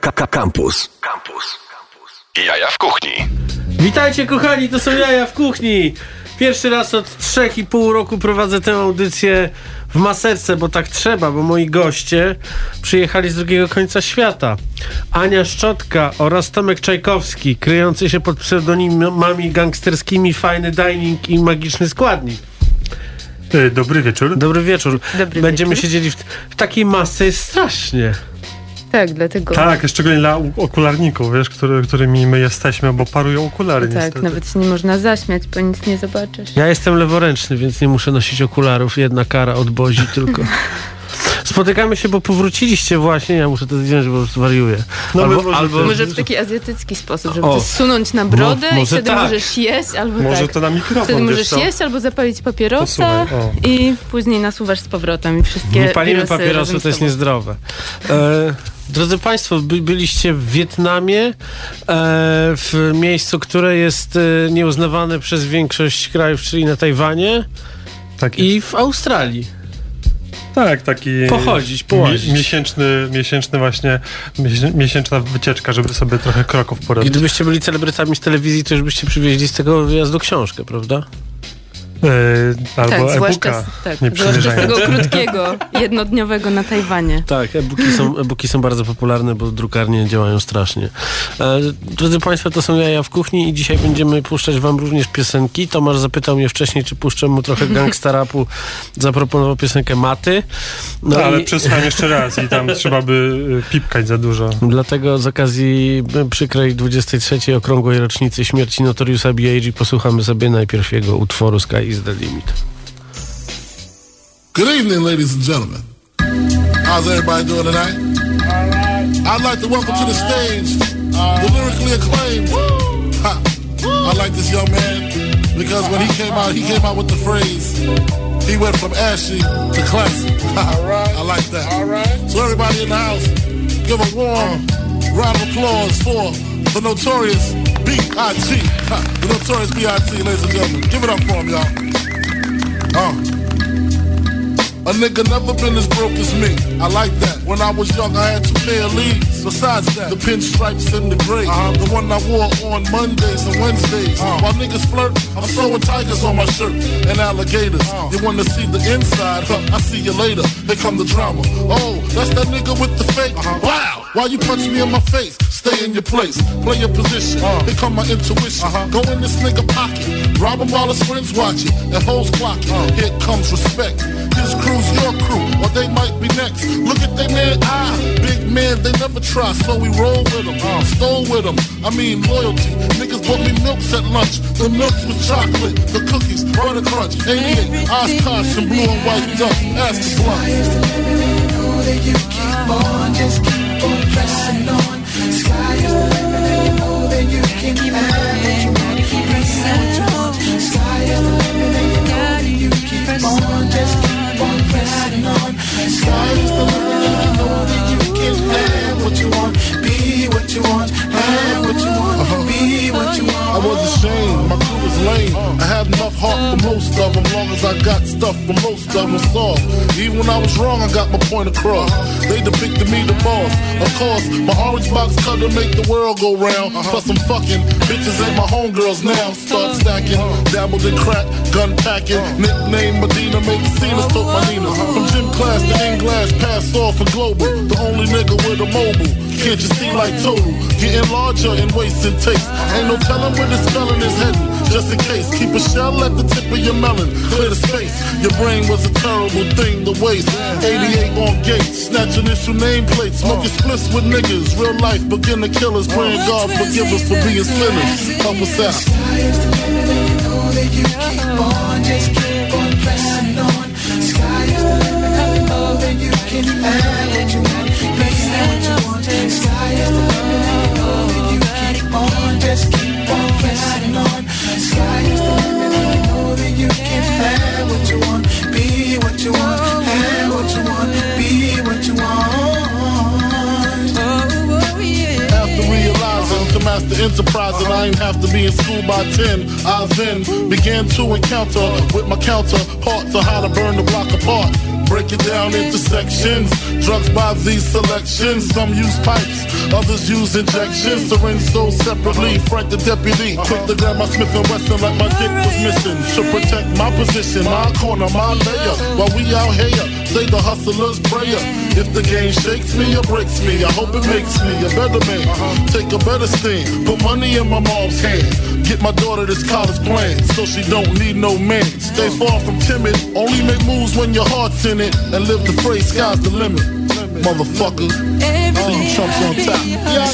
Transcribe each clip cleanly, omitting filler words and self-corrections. Kampus. Jaja w kuchni. Witajcie kochani, to są Jaja w kuchni. Pierwszy raz od 3,5 roku prowadzę tę audycję w maserce, bo tak trzeba, bo moi goście przyjechali z drugiego końca świata. Ania Szczotka oraz Tomek Czajkowski, kryjący się pod pseudonimami gangsterskimi Fajny Dining i Magiczny Składnik. Dobry wieczór. Dobry wieczór. Będziemy siedzieli w takiej masce, jest strasznie. Tak, dlatego... Tak, szczególnie dla okularników, wiesz, którymi my jesteśmy, bo parują okulary, no tak, niestety. Nawet się nie można zaśmiać, bo nic nie zobaczysz. Ja jestem leworęczny, więc nie muszę nosić okularów. Jedna kara od Bozi tylko. Spotykamy się, bo powróciliście właśnie. Ja muszę to zdjąć, bo już wariuję. No albo może w taki azjatycki sposób, żeby to zsunąć na brodę i wtedy tak. Możesz jeść, albo może tak. To na mikrofon. Wtedy możesz jeść, albo zapalić papierosa i później nasuwasz z powrotem i wszystkie. Nie palimy papierosów, to jest niezdrowe. Drodzy Państwo, byliście w Wietnamie, w miejscu, które jest nieuznawane przez większość krajów, czyli na Tajwanie, tak, i w Australii. Tak, taki pochodzić. Miesięczna wycieczka, żeby sobie trochę kroków porobić. I gdybyście byli celebrytami z telewizji, to już byście przywieźli z tego wyjazdu książkę, prawda? Albo tak, zwłaszcza z tego krótkiego, jednodniowego na Tajwanie. Tak, e-booki są bardzo popularne, bo drukarnie działają strasznie. Drodzy Państwo, to są Jaja w kuchni i dzisiaj będziemy puszczać Wam również piosenki. Tomasz zapytał mnie wcześniej, czy puszczę mu trochę gangsta rapu. Zaproponował piosenkę Maty. Ale przesłucham jeszcze raz i tam trzeba by pipkać za dużo. Dlatego z okazji przykrej 23. okrągłej rocznicy śmierci Notoriousa B.I.G. posłuchamy sobie najpierw jego utworu Sky Is the Limit. Good evening, ladies and gentlemen. How's everybody doing tonight? All right. I'd like to welcome to the stage the lyrically acclaimed. I like this young man because when he came out with the phrase, he went from ashy to classy. I like that. All right. So everybody in the house, give a warm round of applause for the Notorious B.I.G. The Notorious B.I.G., ladies and gentlemen. Give it up for him, y'all. A nigga never been as broke as me. I like that. When I was young, I had 2 pair of leads. Besides that, the pinstripes and the gray. The one I wore on Mondays and Wednesdays. While niggas flirt, I'm sewing tigers on my shirt and alligators. You wanna see the inside? Huh, I see you later. Here come the drama. Oh, that's that nigga with the fake. Wow! Why you punch me in my face? Stay in your place. Play your position. Here come my intuition. Go in this nigga pocket. Rob him while his friends watch it. That hoes clock it. Here comes respect. His crew, your crew, or they might be next. Look at they man eye, big man, they never try. So we roll with them, stole with them. I mean loyalty, niggas bought me milks at lunch. The milks with chocolate, the cookies, butter crunch, 88, Oshkosh and blue and white duck. Ask the slum. Sky is the limit, they know that you keep on, just keep on pressing on. Sky is the limit, they know that you can keep on, that you want, keep pressing on. Sky is the limit, they know that you keep on, just keep on pressing on. Sky is the limit, and you know that you can have what you want, be what you want, have what you want, be what you want. I was ashamed, my crew was lame. I had enough heart for most of them, long as I got stuff for most of them soft. Even when I was wrong, I got my point across. They depicted me the boss. Of course, my orange box cutter make the world go round. Plus I'm fucking bitches and my homegirls now. Start stacking, dabbled in crack, gun packing, nickname Medina, make the scene to Manina. From gym class to in glass, pass off for global. The only nigga with a mobile. Can't you see like total? Getting larger in waist and taste. Ain't no telling where the spelling is heading. Just in case, keep a shell at the tip of your melon. Clear the space. Your brain was a terrible thing to waste. 88 on gates, snatching issue nameplates. Smoking splits with niggas. Real life beginner killers. Praying God forgive us for being sinners. Help us out. Sky is the limit, and you know that you keep on, just keep on pressing on. Sky is the limit, and you know that you can have what you want, make what you want. Sky is the limit, and you know that you keep on, just keep on pressing on. Sky is the limit, and you know that you can have what you want, be what you want, have what you want, be what you want. After realizing to master enterprise and I ain't have to be in school by 10, I then began to encounter with my counterpart to how to burn the block apart. break it down into sections. Drugs by these selections. Some use pipes, others use injections. Syringe sold separately. Frank the deputy, quick to grab my Smith & Wesson like my dick was missing. To protect my position, my corner, my layer. While we out here, say the hustler's prayer. If the game shakes me or breaks me, I hope it makes me a better man. Take a better stand, put money in my mom's hand. Get my daughter this college plan, so she don't need no man. Stay far from timid, only make moves when your heart's in it. And live the phrase, sky's the limit, motherfucker. Everything see Trump's on top. Yeah.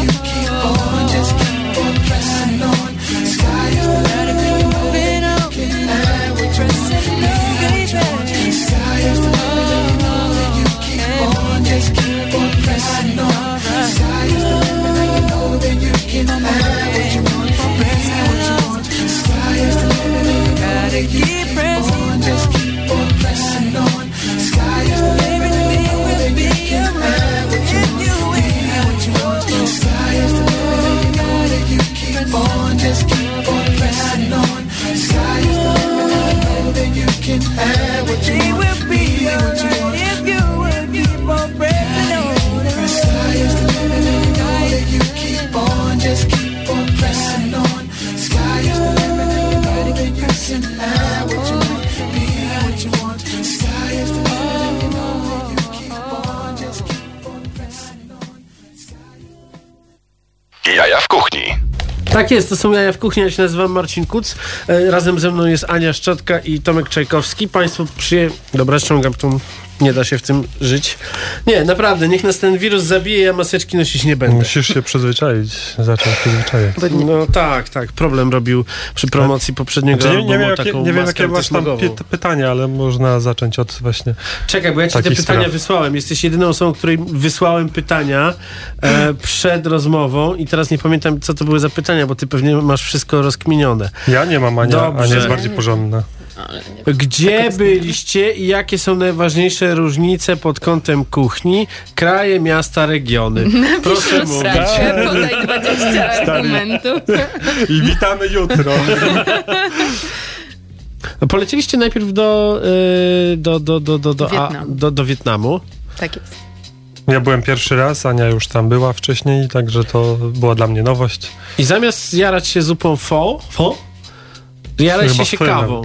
You keep on, just keep on pressing on. Sky is the limit, we're moving on. And we're pressing on. Sky is the limit, you keep on, just keep on pressing on. Sky is the limit, and you know that you can have what you want, baby, what you want. Sky is the limit, and you know that you keep on, just keep on pressing on. Sky is the limit, and you know that you can have what you want, baby, what you want. Sky is the limit, and you know that you keep on, just keep on pressing on. Sky is the limit, and you know that you can have what you want, be what you want. If you will keep on pressing on. Sky is the limit, and you know that you keep on, just keep on pressing on. Sky is the limit, and you know that you can have what you want, be what you want. Sky is the limit, and you know that you keep on, just keep on pressing on. Jaja w kuchni. Tak jest, to są Jaja w kuchni, ja się nazywam Marcin Kutz, razem ze mną jest Ania Szczotka i Tomek Czajkowski. Państwo Dobra, ściągam tą... Nie da się w tym żyć. Nie, naprawdę, niech nas ten wirus zabije, ja maseczki nosić nie będę. Musisz się przyzwyczaić, zacząć przyzwyczajać. No tak, problem robił przy promocji poprzedniego albumu. Nie wiem, jakie masz tam pytania, ale można zacząć od właśnie... Czekaj, bo ja ci te pytania wysłałem. Jesteś jedyną osobą, której wysłałem pytania przed rozmową i teraz nie pamiętam, co to były za pytania, bo ty pewnie masz wszystko rozkminione. Ja nie mam, Ania jest bardziej porządna. Gdzie byliście i jakie są najważniejsze różnice pod kątem kuchni? Kraje, miasta, regiony. Proszę mówić. Podaj 20 argumentów. I witamy jutro. No, polecieliście najpierw do Wietnamu. Tak jest. Ja byłem pierwszy raz, Ania już tam była wcześniej, także to była dla mnie nowość. I zamiast jarać się zupą pho, jaraliście się kawą.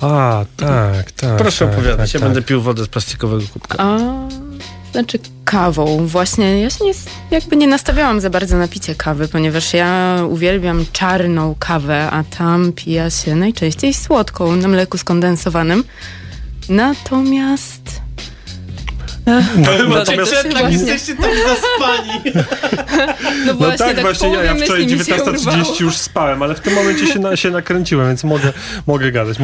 A, tak. Proszę opowiadać, tak. Ja będę pił wodę z plastikowego kubka. Znaczy kawą. Właśnie ja się nie nastawiałam za bardzo na picie kawy, ponieważ ja uwielbiam czarną kawę, a tam pija się najczęściej słodką na mleku skondensowanym. Natomiast... Natomiast jesteście tak zaspani. No właśnie, właśnie ja wczoraj 19:30 już spałem, ale w tym momencie się nakręciłem, więc mogę gadać.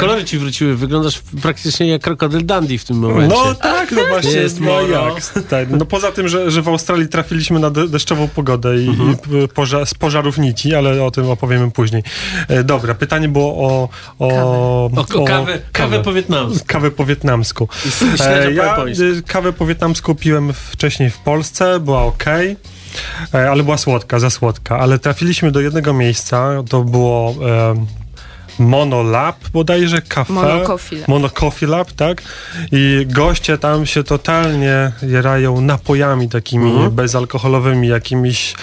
Kolory ci wróciły, wyglądasz praktycznie jak krokodyl Dundee w tym momencie. No tak, no właśnie jest No poza tym, że w Australii trafiliśmy na deszczową pogodę i pożarów nici, ale o tym opowiemy później. Dobra, pytanie było o kawę po wietnamsku. Kawę po wietnamsku. Kawę po wietnamsku piłem wcześniej w Polsce, była okej, ale była słodka, za słodka. Ale trafiliśmy do jednego miejsca, to było Mono Lab bodajże, kafe. Mono Coffee Lab, tak? I goście tam się totalnie jerają napojami takimi bezalkoholowymi, jakimiś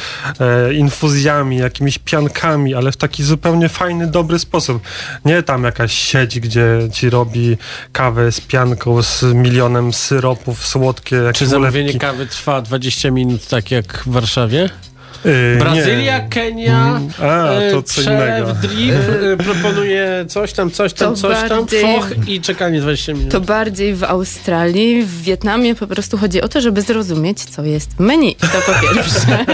infuzjami, jakimiś piankami, ale w taki zupełnie fajny, dobry sposób. Nie tam jakaś sieć, gdzie ci robi kawę z pianką, z milionem syropów, słodkie, jakieś Czy zamówienie ulewki. Kawy trwa 20 minut, tak jak w Warszawie? Brazylia, nie. Kenia, proponuje coś tam, foch i czekanie 20 minut. To bardziej w Australii, w Wietnamie po prostu chodzi o to, żeby zrozumieć, co jest w menu. To po pierwsze.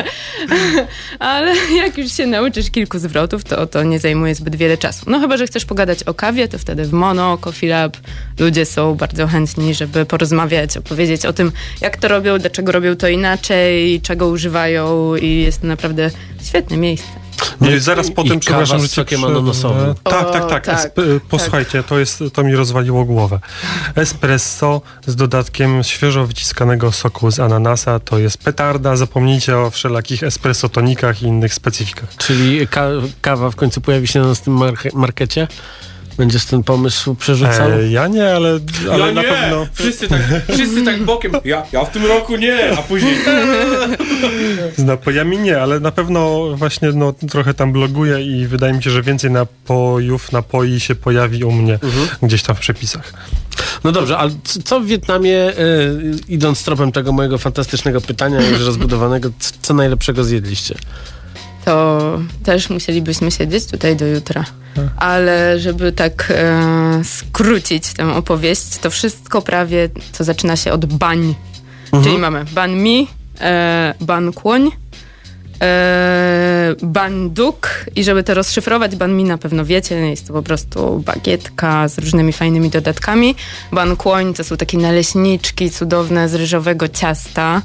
Ale jak już się nauczysz kilku zwrotów, to nie zajmuje zbyt wiele czasu. No chyba, że chcesz pogadać o kawie, to wtedy w Mono Coffee Lab ludzie są bardzo chętni, żeby porozmawiać, opowiedzieć o tym, jak to robią, dlaczego robią to inaczej, czego używają i jest to naprawdę świetne miejsce. No i zaraz potem, przepraszam, że cię ananasowym. Posłuchajcie, to mi rozwaliło głowę. Espresso z dodatkiem świeżo wyciskanego soku z ananasa, to jest petarda. Zapomnijcie o wszelakich espresso tonikach i innych specyfikach. Czyli kawa w końcu pojawi się na naszym markecie? Będziesz ten pomysł przerzucał? Ja nie, ale ja na nie. Pewno... Wszyscy tak bokiem. Ja w tym roku nie, a później... Z napojami nie, ale na pewno właśnie trochę tam bloguję i wydaje mi się, że więcej napoi się pojawi u mnie gdzieś tam w przepisach. No dobrze, ale co w Wietnamie, idąc tropem tego mojego fantastycznego pytania już rozbudowanego, co najlepszego zjedliście? To też musielibyśmy siedzieć tutaj do jutra. Ale żeby tak skrócić tę opowieść, to wszystko prawie, co zaczyna się od bań. Czyli mamy banh mi, banh kłoń, banh duc i żeby to rozszyfrować, banh mi na pewno wiecie, jest to po prostu bagietka z różnymi fajnymi dodatkami. Banh kłoń to są takie naleśniczki cudowne z ryżowego ciasta,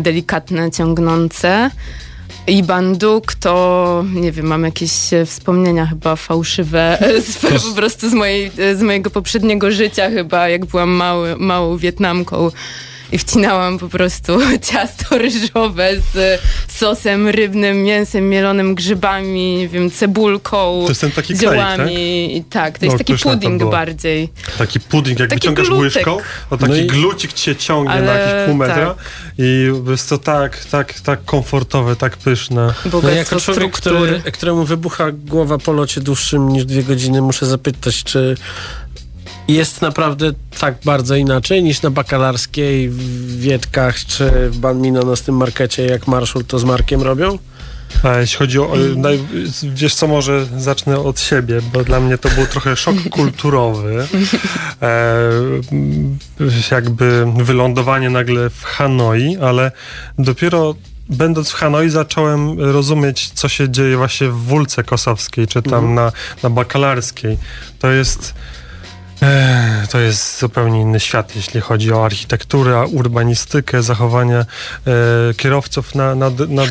delikatne, ciągnące. I banh duc to, nie wiem, mam jakieś wspomnienia chyba fałszywe po prostu z mojego poprzedniego życia chyba, jak byłam małą Wietnamką i wcinałam po prostu ciasto ryżowe z sosem rybnym, mięsem mielonym, grzybami, nie wiem, cebulką, ziołami. Tak, to jest taki pudding bardziej. Taki pudding, jak wyciągasz łyżką, to taki glucik cię ciągnie na jakieś pół metra i jest to tak komfortowe, tak pyszne. No jako człowiek, któremu wybucha głowa po locie dłuższym niż 2 godziny, muszę zapytać, czy jest naprawdę tak bardzo inaczej niż na bakalarskiej w Wietkach czy w Banh Mi na naszym markecie, jak Marszul to z Markiem robią? A jeśli chodzi o... Wiesz co, może zacznę od siebie, bo dla mnie to był trochę szok kulturowy. Jakby wylądowanie nagle w Hanoi, ale dopiero... Będąc w Hanoi zacząłem rozumieć, co się dzieje właśnie w Wólce Kosowskiej, czy tam na Bakalarskiej. To jest zupełnie inny świat, jeśli chodzi o architekturę, urbanistykę, zachowanie kierowców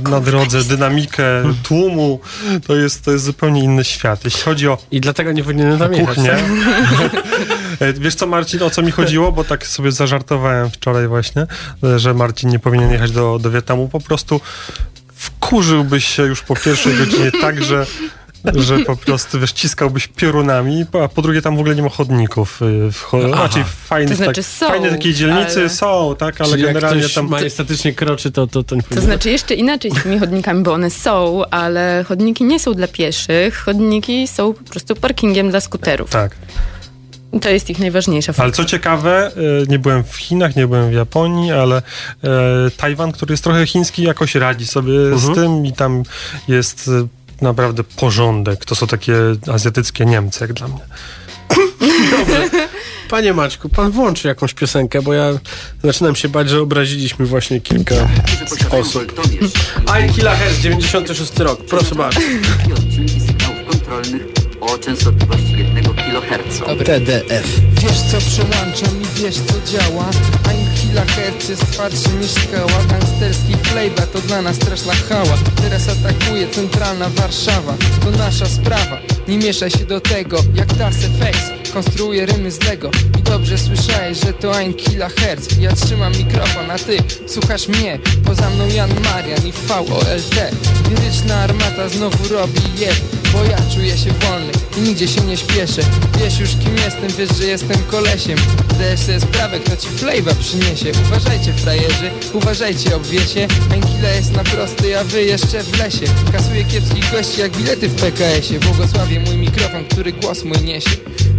na drodze, dynamikę tłumu. To jest zupełnie inny świat. Jeśli chodzi o... I dlatego nie powinienem tam kuchnię. Wiesz co, Marcin, o co mi chodziło? Bo tak sobie zażartowałem wczoraj właśnie, że Marcin nie powinien jechać do Wietnamu. Po prostu wkurzyłbyś się już po pierwszej godzinie tak, że po prostu, wiesz, ciskałbyś piorunami, a po drugie tam w ogóle nie ma chodników. Znaczy fajne, to znaczy są, fajne takiej dzielnicy ale... są, tak, ale czyli generalnie jak tam... majestatycznie kroczy, to nie powinno. To znaczy jeszcze inaczej z tymi chodnikami, bo one są, ale chodniki nie są dla pieszych, chodniki są po prostu parkingiem dla skuterów. Tak. To jest ich najważniejsza funkcja. Ale co ciekawe, nie byłem w Chinach, nie byłem w Japonii, ale Tajwan, który jest trochę chiński, jakoś radzi sobie z tym i tam jest... naprawdę porządek. To są takie azjatyckie Niemcy, jak dla mnie. Dobrze. Panie Maćku, pan włączy jakąś piosenkę, bo ja zaczynam się bać, że obraziliśmy właśnie kilka osób. Ein Kilahertz, 96 rok. Proszę bardzo. Odcinki sygnałów kontrolnych o częstotliwości 1 kHz. TDF. Wiesz co przełączam i wiesz co działa. Ein Kilahertz jest twardszy niż skała. Gangsterski flejba to dla nas straszna hała. Teraz atakuje centralna Warszawa. To nasza sprawa, nie mieszaj się do tego. Jak Dars FX, konstruuje rymy z Lego. I dobrze słyszałeś, że to Ein Kilahertz. Ja trzymam mikrofon, a ty słuchasz mnie. Poza mną Jan Marian i VOLT. Liryczna armata znowu robi jeb. Bo ja czuję się wolny i nigdzie się nie śpieszę. Wiesz już kim jestem, wiesz, że jestem kolesiem. Zdajesz sobie sprawę, kto ci flejba przyniesie. Uważajcie frajerzy, uważajcie obwiesie. Enkila jest na prostej, a wy jeszcze w lesie. Kasuję kiepskich gości jak bilety w PKS-ie. Błogosławię mój mikrofon, który głos mój niesie.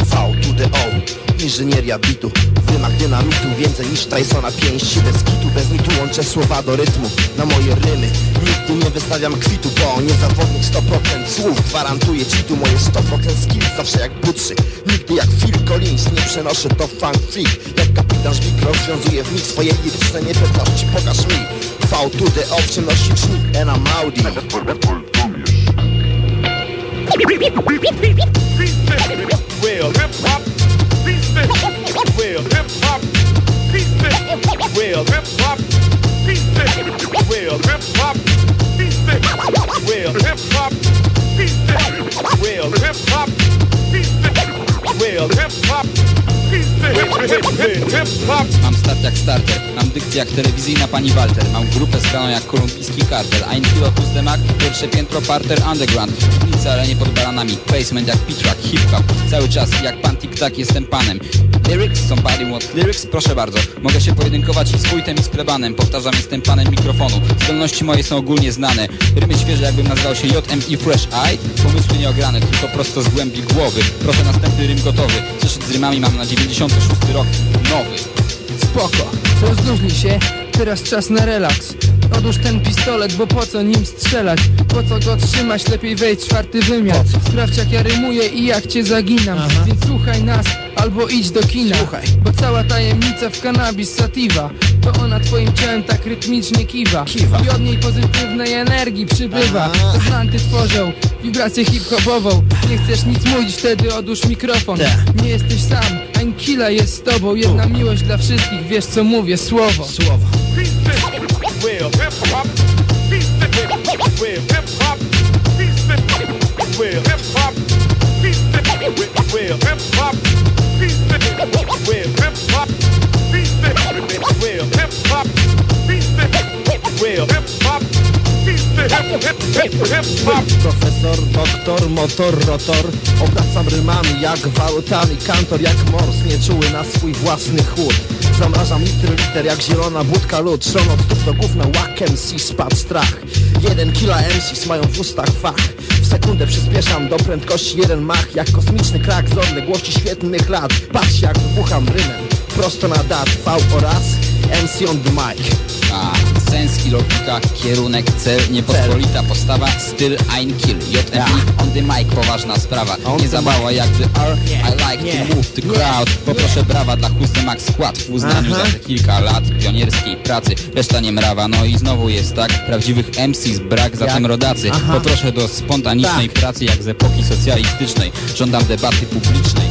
V to the O, inżynieria bitu. Wymach dynamitu, więcej niż Tysona pięści. Bez kitu, bez nitu łączę słowa do rytmu. Na moje rymy nigdy nie wystawiam kwitu, bo niezawodnych 100% słów gwarantuję ci tu moje 100% skills. Zawsze jak butrzy, nigdy jak Phil Collins. Nie przenoszę to funk freak. Jak kapitan Żbik rozwiązuje w nich swoje liryczne niepewności. Pokaż mi V to the O, w ciemności cznik Ena Maudi. Real hip-hop, peace-bitch. Real hip-hop, peace-bitch. Real hip-hop, peace-bitch. Real hip-hop, peace-bitch. Real hip-hop, peace-bitch. Real hip-hop, peace-bitch. Real hip-hop. Mam start jak starter, mam dykcję jak telewizyjna pani Walter. Mam grupę skaną jak kolumbijski kartel. Ein Kilahertz Pustemak, pierwsze piętro, parter, underground. Ulica, ale nie pod baranami. Basement jak pitrak, hip-hop. Cały czas jak pan tik-tak jestem panem. Lyrics, somebody want lyrics? Proszę bardzo. Mogę się pojedynkować i z wójtem i z plebanem. Powtarzam, jestem panem mikrofonu. Zdolności moje są ogólnie znane. Rymy świeże, jakbym nazwał się JM i Fresh Eye. Pomysły nieograne, tylko prosto z głębi głowy. Proszę, następny rym gotowy. Zeszyt z rymami mam na 96 rok nowy. Spoko, rozluźnij się. Teraz czas na relaks. Odłóż ten pistolet, bo po co nim strzelać? Po co go trzymać? Lepiej wejdź czwarty wymiar. Sprawdź jak ja rymuję i jak cię zaginam. Aha. Więc słuchaj nas, albo idź do kina. Słuchaj. Bo cała tajemnica w cannabis sativa. To ona twoim ciałem tak rytmicznie kiwa. I od niej pozytywnej energii przybywa. To planty tworzą wibrację hip-hopową. Nie chcesz nic mówić, wtedy odłóż mikrofon. Nie jesteś sam, Ein Kila jest z tobą. Jedna miłość dla wszystkich, wiesz co mówię, słowo. Profesor, doktor, motor, rotor. Obracam rymami jak wałtami. Kantor jak mors, nieczuły na swój własny chłód. Zamrażam liter jak zielona budka lód. Szron od stóp do gówna, łak MC spadł strach. 1 kila MCs mają w ustach fach. W sekundę przyspieszam do prędkości 1 mach. Jak kosmiczny krak z odległości świetnych lat. Patrz jak wybucham rymem, prosto na dat. V oraz MC on the mic. Senski, logika, kierunek, cel, niepospolita postawa, styl Ein Kill, JM on the mic, poważna sprawa. Nie za mała jak the R, I like to move the crowd. Poproszę brawa dla Hustemak skład w uznaniu za te kilka lat pionierskiej pracy. Reszta nie mrawa, no i znowu jest tak. Prawdziwych MCs brak, zatem rodacy. Poproszę do spontanicznej pracy jak z epoki socjalistycznej. Żądam debaty publicznej.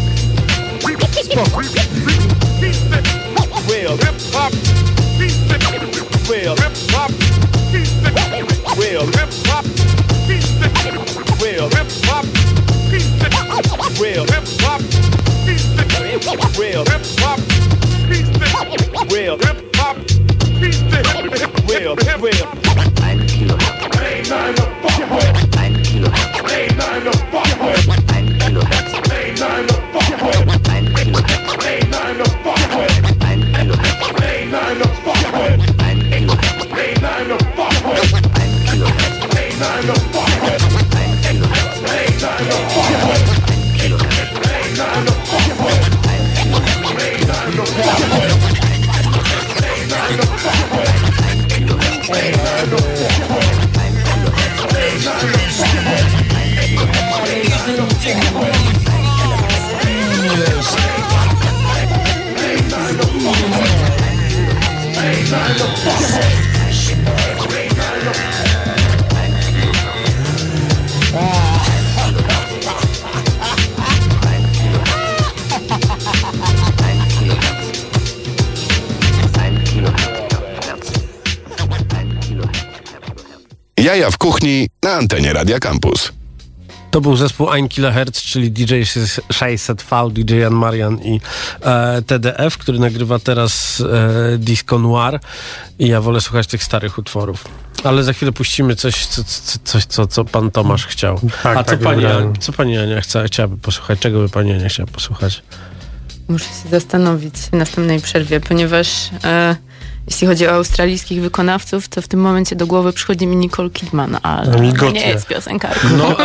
Spoko. Well, hip hop, peace the well, hip hop, peace the well, hip hop, peace the well, hip hop, peace the well, hip hop, peace the well, hip hop, peace the well, well. Ein Kilahertz, ein Kilahertz, ein Kilahertz, ein Kilahertz. Jaja w kuchni na antenie Radia Campus. To był zespół Ein Kilahertz, czyli DJ 600V, DJ Jan Marian i TDF, który nagrywa teraz disco noir. I ja wolę słuchać tych starych utworów. Ale za chwilę puścimy coś, co pan Tomasz chciał. Tak, co pani Ania chciałaby posłuchać? Czego by pani Ania chciała posłuchać? Muszę się zastanowić w następnej przerwie, ponieważ... Jeśli chodzi o australijskich wykonawców, to w tym momencie do głowy przychodzi mi Nicole Kidman, ale nie jest piosenkarką. No,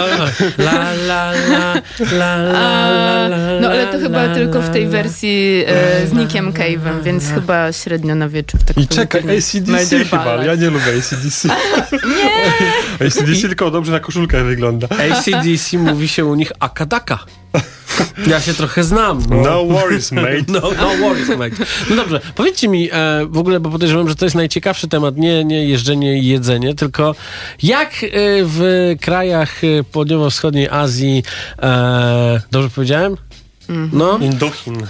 ale to chyba tylko w tej wersji z Nickiem Cave'em, więc chyba średnio na wieczór. Tak i czekaj, ACDC chyba, ja nie lubię ACDC. Nie! ACDC tylko dobrze na koszulkach wygląda. ACDC mówi się u nich akadaka. Ja się trochę znam. No worries, mate. No worries, mate. No dobrze, powiedzcie mi w ogóle, bo podejrzewam, że to jest najciekawszy temat, nie jeżdżenie i jedzenie, tylko jak w krajach południowo-wschodniej Azji, dobrze powiedziałem? No. Indochin.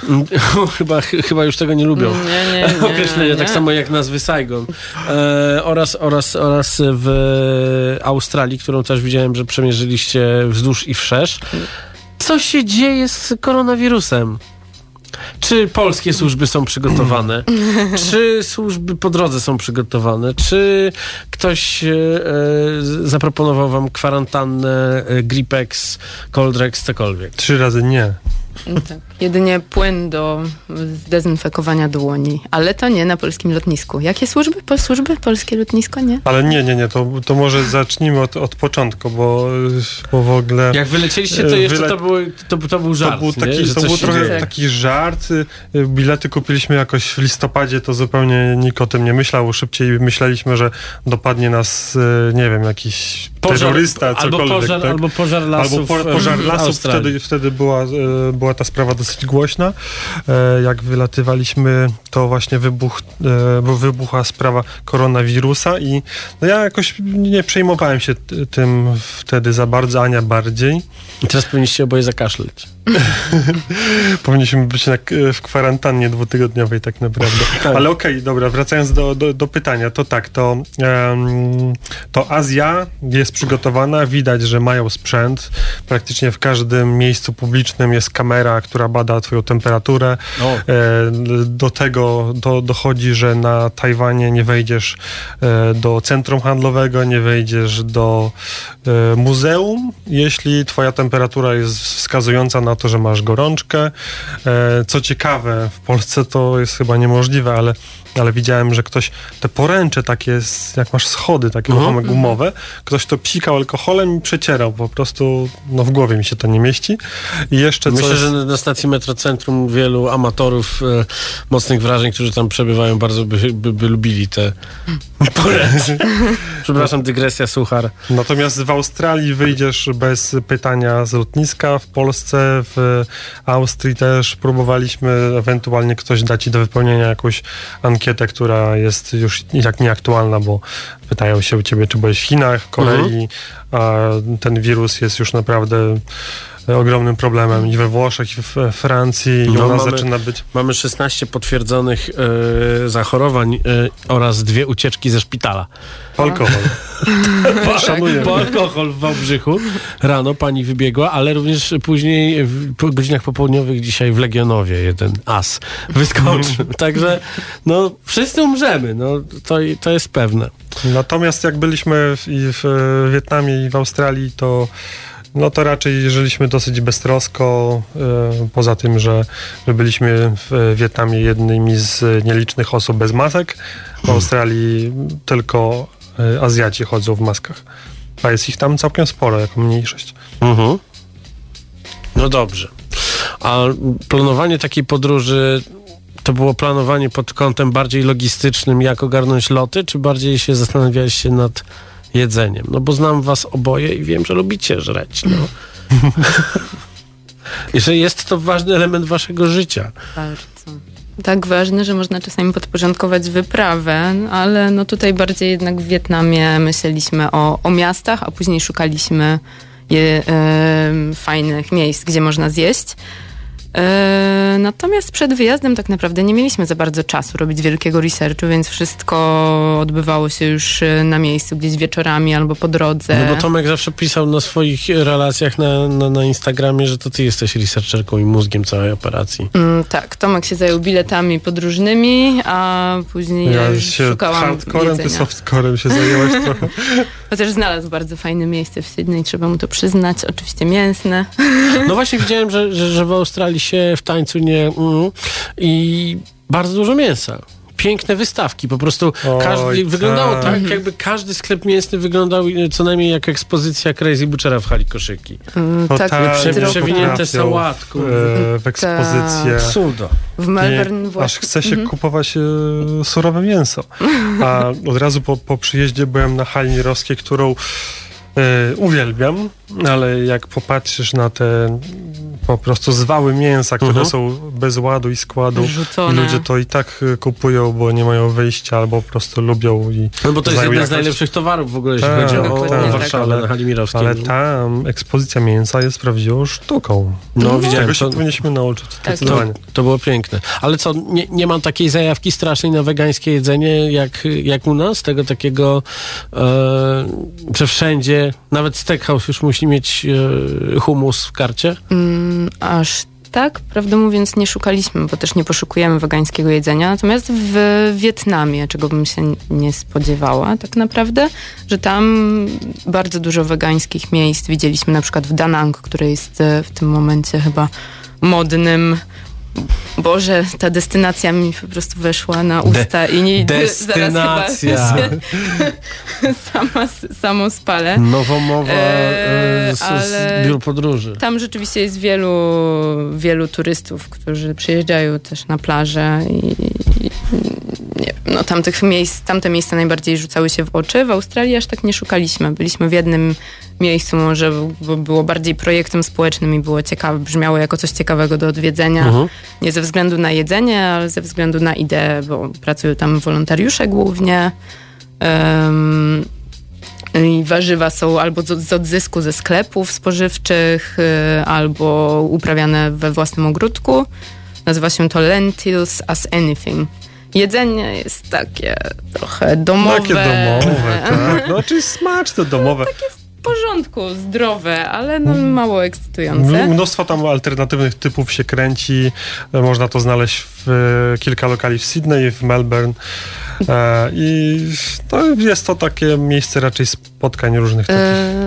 Chyba już tego nie lubią. Nie, określenie, tak samo jak nazwy Saigon. Oraz w Australii, którą też widziałem, że przemierzyliście wzdłuż i wszerz. Co się dzieje z koronawirusem? Czy polskie służby są przygotowane? Czy służby po drodze są przygotowane? Czy ktoś zaproponował wam kwarantannę, Gripex, Coldrex, cokolwiek? 3 razy nie. Tak. Jedynie płyn do zdezynfekowania dłoni. Ale to nie na polskim lotnisku. Jakie służby? Służby? Polskie lotnisko? Nie? Ale nie. To może zacznijmy od początku, bo w ogóle... Jak wylecieliście, to jeszcze to był żart. To był trochę taki żart. Bilety kupiliśmy jakoś w listopadzie, to zupełnie nikt o tym nie myślał. Szybciej myśleliśmy, że dopadnie nas, nie wiem, jakiś terrorysta, cokolwiek. Albo pożar lasów. Wtedy była ta sprawa dosyć głośna. Jak wylatywaliśmy, to właśnie wybuchła sprawa koronawirusa i ja jakoś nie przejmowałem się tym wtedy za bardzo, Ania bardziej. I teraz powinniście oboje zakaszleć. Powinniśmy być w kwarantannie 2-tygodniowej tak naprawdę. Tak. Ale okej, dobra, wracając do pytania, to tak, to Azja jest przygotowana, widać, że mają sprzęt. Praktycznie w każdym miejscu publicznym jest kamera, która bada twoją temperaturę. Do tego dochodzi, że na Tajwanie nie wejdziesz do centrum handlowego, nie wejdziesz do muzeum, jeśli twoja temperatura jest wskazująca na to, że masz gorączkę. Co ciekawe, w Polsce to jest chyba niemożliwe, ale widziałem, że ktoś te poręcze takie, jak masz schody takie ruchome gumowe, ktoś to psikał alkoholem i przecierał. Po prostu w głowie mi się to nie mieści. I jeszcze Myślę, że na stacji Metrocentrum wielu amatorów mocnych wrażeń, którzy tam przebywają, bardzo by lubili te poręcze. Przepraszam, dygresja, suchar. Natomiast w Australii wyjdziesz bez pytania z lotniska. W Polsce, w Austrii też próbowaliśmy, ewentualnie ktoś da ci do wypełnienia jakąś ankietę, która jest już jak nieaktualna, bo pytają się u ciebie, czy byłeś w Chinach, w Korei, a ten wirus jest już naprawdę ogromnym problemem i we Włoszech, i we Francji, i ona zaczyna być... Mamy 16 potwierdzonych zachorowań oraz 2 ucieczki ze szpitala. Alkohol. Po alkohol w Wałbrzychu. Rano pani wybiegła, ale również później po godzinach popołudniowych dzisiaj w Legionowie jeden as wyskoczył. Także wszyscy umrzemy. To jest pewne. Natomiast jak byliśmy w Wietnamie i w Australii, to raczej żyliśmy dosyć beztrosko, poza tym, że byliśmy w Wietnamie jednymi z nielicznych osób bez masek. W Australii tylko Azjaci chodzą w maskach, a jest ich tam całkiem sporo, jako mniejszość. No dobrze. A planowanie takiej podróży to było planowanie pod kątem bardziej logistycznym, jak ogarnąć loty, czy bardziej się zastanawiałeś się nad jedzeniem? Bo znam was oboje i wiem, że lubicie żreć. I że jest to ważny element waszego życia. Bardzo. Tak ważny, że można czasami podporządkować wyprawę, ale tutaj bardziej jednak w Wietnamie myśleliśmy o miastach, a później szukaliśmy fajnych miejsc, gdzie można zjeść. Natomiast przed wyjazdem tak naprawdę nie mieliśmy za bardzo czasu robić wielkiego researchu, więc wszystko odbywało się już na miejscu, gdzieś wieczorami albo po drodze. Bo Tomek zawsze pisał na swoich relacjach na Instagramie, że to ty jesteś researcherką i mózgiem całej operacji. Tak, Tomek się zajął biletami podróżnymi, a później ja już szukałam hardcorem, ty softcorem się zajęłaś trochę. Chociaż znalazł bardzo fajne miejsce w Sydney, trzeba mu to przyznać, oczywiście mięsne. Właśnie widziałem, że w Australii się w tańcu i bardzo dużo mięsa. Piękne wystawki, po prostu wyglądało tak, jakby każdy sklep mięsny wyglądał co najmniej jak ekspozycja Crazy Butchera w hali koszyki. Przewinięte sałatką. W ekspozycję. Cudo. W Melbourne właśnie. Aż chce się kupować surowe mięso. A od razu po przyjeździe byłem na hali mirowskiej, którą uwielbiam, ale jak popatrzysz na te po prostu zwały mięsa, które są bez ładu i składu, i ludzie to i tak kupują, bo nie mają wyjścia albo po prostu lubią. Bo to jest jeden z najlepszych towarów w ogóle, jeśli chodzi o Warszawę, na hali mirowskiej. Ale ta ekspozycja mięsa jest prawdziwą sztuką. Tego się powinniśmy nauczyć. Tak. To było piękne. Ale nie mam takiej zajawki strasznej na wegańskie jedzenie jak u nas? Tego takiego, że wszędzie, nawet steakhouse już musi mieć hummus w karcie? Aż tak prawdę mówiąc nie szukaliśmy, bo też nie poszukujemy wegańskiego jedzenia, natomiast w Wietnamie, czego bym się nie spodziewała tak naprawdę, że tam bardzo dużo wegańskich miejsc widzieliśmy, na przykład w Da Nang, które jest w tym momencie chyba modnym. Boże, ta destynacja mi po prostu weszła na usta i nie destynacja. Zaraz chyba się samo spalę. Nowomowa z biur podróży. Tam rzeczywiście jest wielu turystów, którzy przyjeżdżają też na plażę i nie wiem, no tamte miejsca najbardziej rzucały się w oczy. W Australii aż tak nie szukaliśmy. Byliśmy w jednym miejscu, może było bardziej projektem społecznym i było ciekawe, brzmiało jako coś ciekawego do odwiedzenia. Nie ze względu na jedzenie, ale ze względu na ideę, bo pracują tam wolontariusze głównie. I warzywa są albo z odzysku ze sklepów spożywczych, albo uprawiane we własnym ogródku. Nazywa się to Lentils as Anything. Jedzenie jest takie trochę domowe. Takie domowe, tak. No czyli smaczne, domowe. W porządku, zdrowe, ale no, mało ekscytujące. Mnóstwo tam alternatywnych typów się kręci. Można to znaleźć w kilka lokali w Sydney, w Melbourne. I no, jest to takie miejsce raczej spotkań różnych takich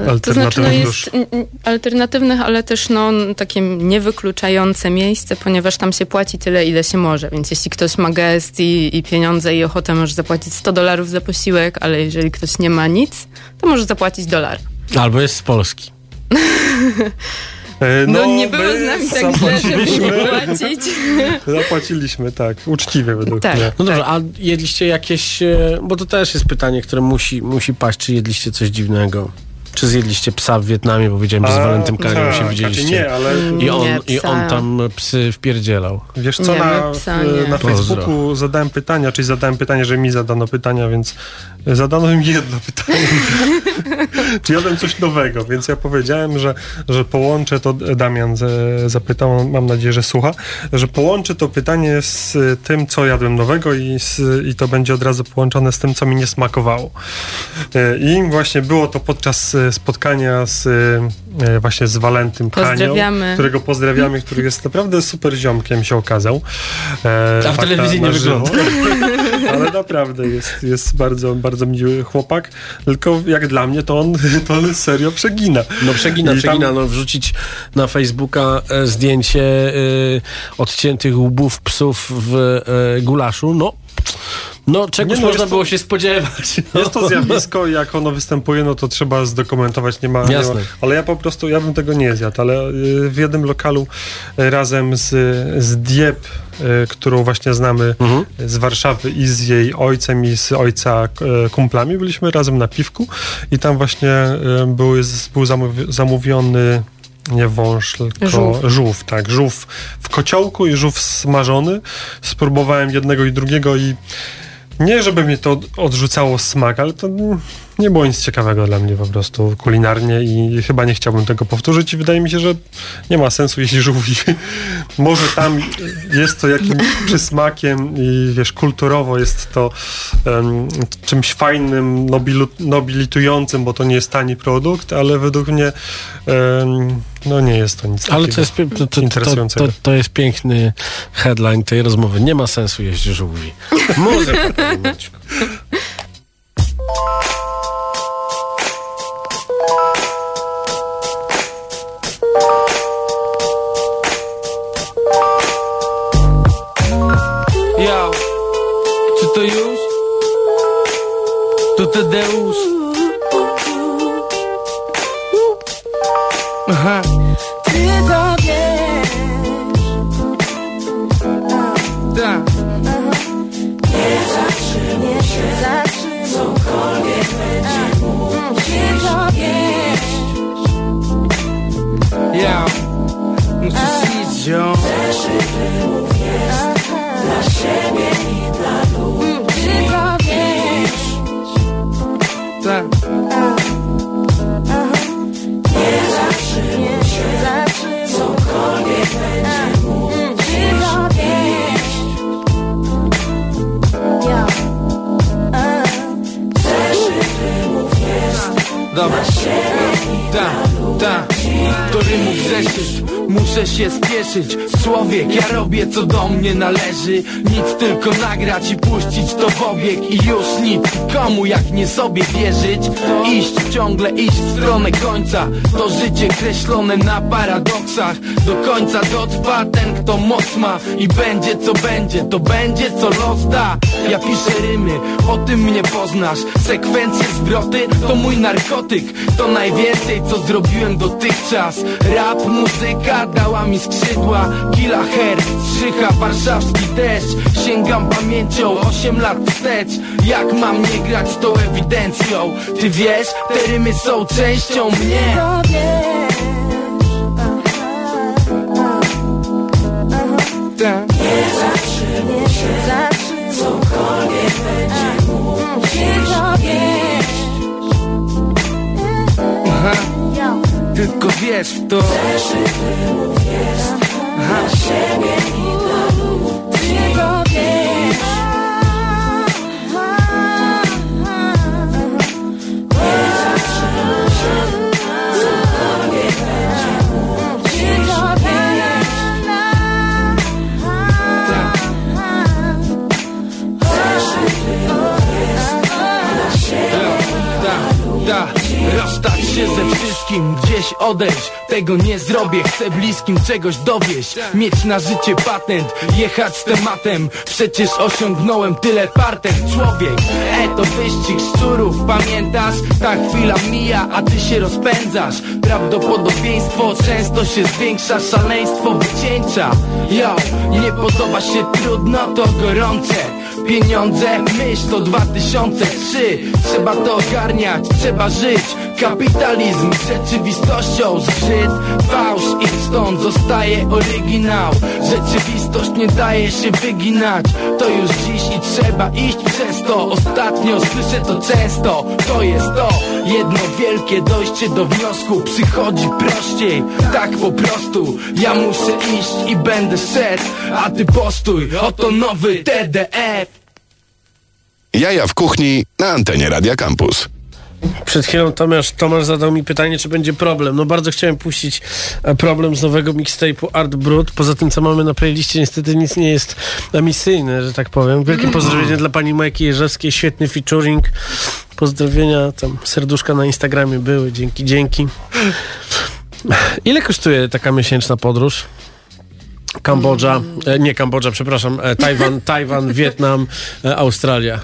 alternatywnych dusz. To znaczy, no, jest alternatywnych, ale też no, takie niewykluczające miejsce, ponieważ tam się płaci tyle, ile się może. Więc jeśli ktoś ma gest i pieniądze i ochotę, może zapłacić $100 za posiłek, ale jeżeli ktoś nie ma nic, to może zapłacić $1. Albo jest z Polski. No nie było z nami tak źle, żeby nie płacić. Zapłaciliśmy, tak. Uczciwie według mnie. No dobrze, a jedliście jakieś... Bo to też jest pytanie, które musi paść. Czy jedliście coś dziwnego? Czy zjedliście psa w Wietnamie? Bo wiedziałem, że z Walentym Kanią się widzieliście. Nie, ale... I on tam psy wpierdzielał. Wiesz co, na Facebooku zadałem pytanie, że mi zadano pytania, więc zadano mi jedno pytanie. Czy jadłem coś nowego? Więc ja powiedziałem, że połączę to... Damian zapytał, mam nadzieję, że słucha, że połączę to pytanie z tym, co jadłem nowego i to będzie od razu połączone z tym, co mi nie smakowało. I właśnie było to podczas spotkania właśnie z Walentym Kanią, którego pozdrawiamy, który jest naprawdę super ziomkiem, się okazał. A w telewizji nie wygląda. Ale naprawdę jest bardzo, bardzo miły chłopak, tylko jak dla mnie to on serio przegina. No przegina. No wrzucić na Facebooka zdjęcie odciętych łbów psów w gulaszu, no czegoś można było się spodziewać. No. Jest to zjawisko, jak ono występuje, no to trzeba zdokumentować, nie ma. Ale ja po prostu, ja bym tego nie zjadł, ale w jednym lokalu razem z Dieb, którą właśnie znamy z Warszawy i z jej ojcem i z ojca kumplami, byliśmy razem na piwku i tam właśnie był zamówiony nie wąż, tylko żółw. Tak, żółw w kociołku i żółw smażony. Spróbowałem jednego i drugiego i nie, żeby mnie to odrzucało smak, ale to nie było nic ciekawego dla mnie po prostu kulinarnie i chyba nie chciałbym tego powtórzyć i wydaje mi się, że nie ma sensu, jeśli żółwi. Może tam jest to jakimś przysmakiem i wiesz, kulturowo jest to czymś fajnym, nobilitującym, bo to nie jest tani produkt, ale według mnie no nie jest to nic ale takiego interesującego. To jest piękny headline tej rozmowy. Nie ma sensu jeść żółwi. Muzyka, panie Maćku. Yo, czy to już? To Tadeusz. Aha. Ty to wiesz. Tak. Nie zatrzymuj się, cokolwiek będzie musisz jeść. Yo, musisz iść, yo. Zeszywymów jest dla siebie i dla ludzi. Ty to wiesz. Tak. Dobra, da, to rymów grzeszysz, muszę się spieszyć. Człowiek, ja robię co do mnie należy. Nic tylko nagrać i puścić to w obieg. I już nic komu jak nie sobie wierzyć. Iść, ciągle iść w stronę końca. To życie kreślone na paradoksach. Do końca dotrwa ten, kto moc ma. I będzie co będzie, to będzie co los da. Ja piszę rymy, o tym mnie poznasz. Sekwencje, zwroty, to mój narkotyk. To najwięcej co zrobiłem dotychczas. Rap, muzyka dała mi skrzydła. Kilahertz, strzycha, warszawski deszcz. Sięgam pamięcią 8 lat wstecz. Jak mam nie grać z tą ewidencją? Ty wiesz, te rymy są częścią mnie. Nie zatrzymuj się, cokolwiek będzie mówić. Tylko wiesz w to. Zeszyt wymów jest na siebie i na ludzi. Tylko wiesz. Nie zatrzymuj się, cokolwiek będzie mówić. Tylko wiesz. Zeszyt wymów jest na siebie i na ludzi. Rozstać się ze wszystkim, gdzieś odejść. Tego nie zrobię, chcę bliskim czegoś dowieść. Mieć na życie patent, jechać z tematem. Przecież osiągnąłem tyle partem. Człowiek, to wyścig szczurów, pamiętasz? Ta chwila mija, a ty się rozpędzasz. Prawdopodobieństwo często się zwiększa. Szaleństwo wycieńcza. Yo, nie podoba się trudno, to gorące. Pieniądze, myśl to 2003. Trzeba to ogarniać, trzeba żyć. Kapitalizm z rzeczywistością zżyt. Fałsz i stąd zostaje oryginał. Rzeczywistość nie daje się wyginać. To już dziś i trzeba iść przez to. Ostatnio słyszę to często. To jest to jedno wielkie dojście do wniosku. Przychodzi prościej, tak po prostu. Ja muszę iść i będę szedł. A ty postój, oto nowy TDF. Jaja w kuchni na antenie Radia Campus. Przed chwilą Tomasz zadał mi pytanie, czy będzie problem. No bardzo chciałem puścić problem z nowego mixtape'u Art Brut. Poza tym, co mamy na playliście, niestety nic nie jest emisyjne, że tak powiem. Wielkie pozdrowienie dla pani Majki Jeżowskiej, świetny featuring. Pozdrowienia, tam serduszka na Instagramie były, dzięki. Ile kosztuje taka miesięczna podróż? Tajwan, Wietnam, Australia.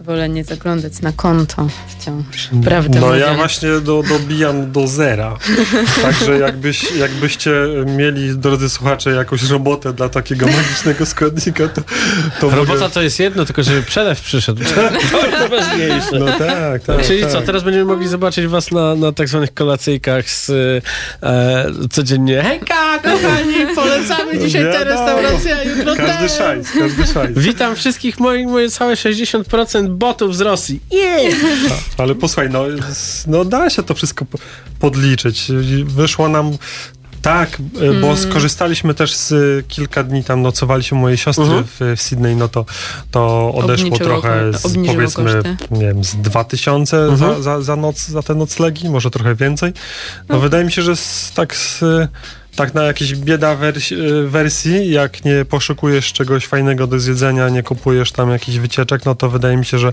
Wolę nie zaglądać na konto wciąż, prawda? No ja właśnie dobijam do zera. Także jakbyście mieli, drodzy słuchacze, jakąś robotę dla takiego magicznego składnika, to robota może... to jest jedno, tylko żeby przelew przyszedł. To jest ważniejsze. No tak. Czyli tak. Co, teraz będziemy mogli zobaczyć was na tak zwanych kolacyjkach z codziennie. Hejka, kochani, polecamy dzisiaj tę restaurację, a jutro Każdy szajs. Witam wszystkich moje całe 60% botów z Rosji. Yeah. Ale posłuchaj, no da się to wszystko podliczyć. Wyszło nam tak, bo skorzystaliśmy też z kilka dni, tam nocowaliśmy mojej siostry w Sydney, no to odeszło trochę, powiedzmy, koszty. Nie wiem, z 2000 za te noclegi, może trochę więcej. No. Wydaje mi się, że tak na jakieś bieda wersji, jak nie poszukujesz czegoś fajnego do zjedzenia, nie kupujesz tam jakichś wycieczek, no to wydaje mi się, że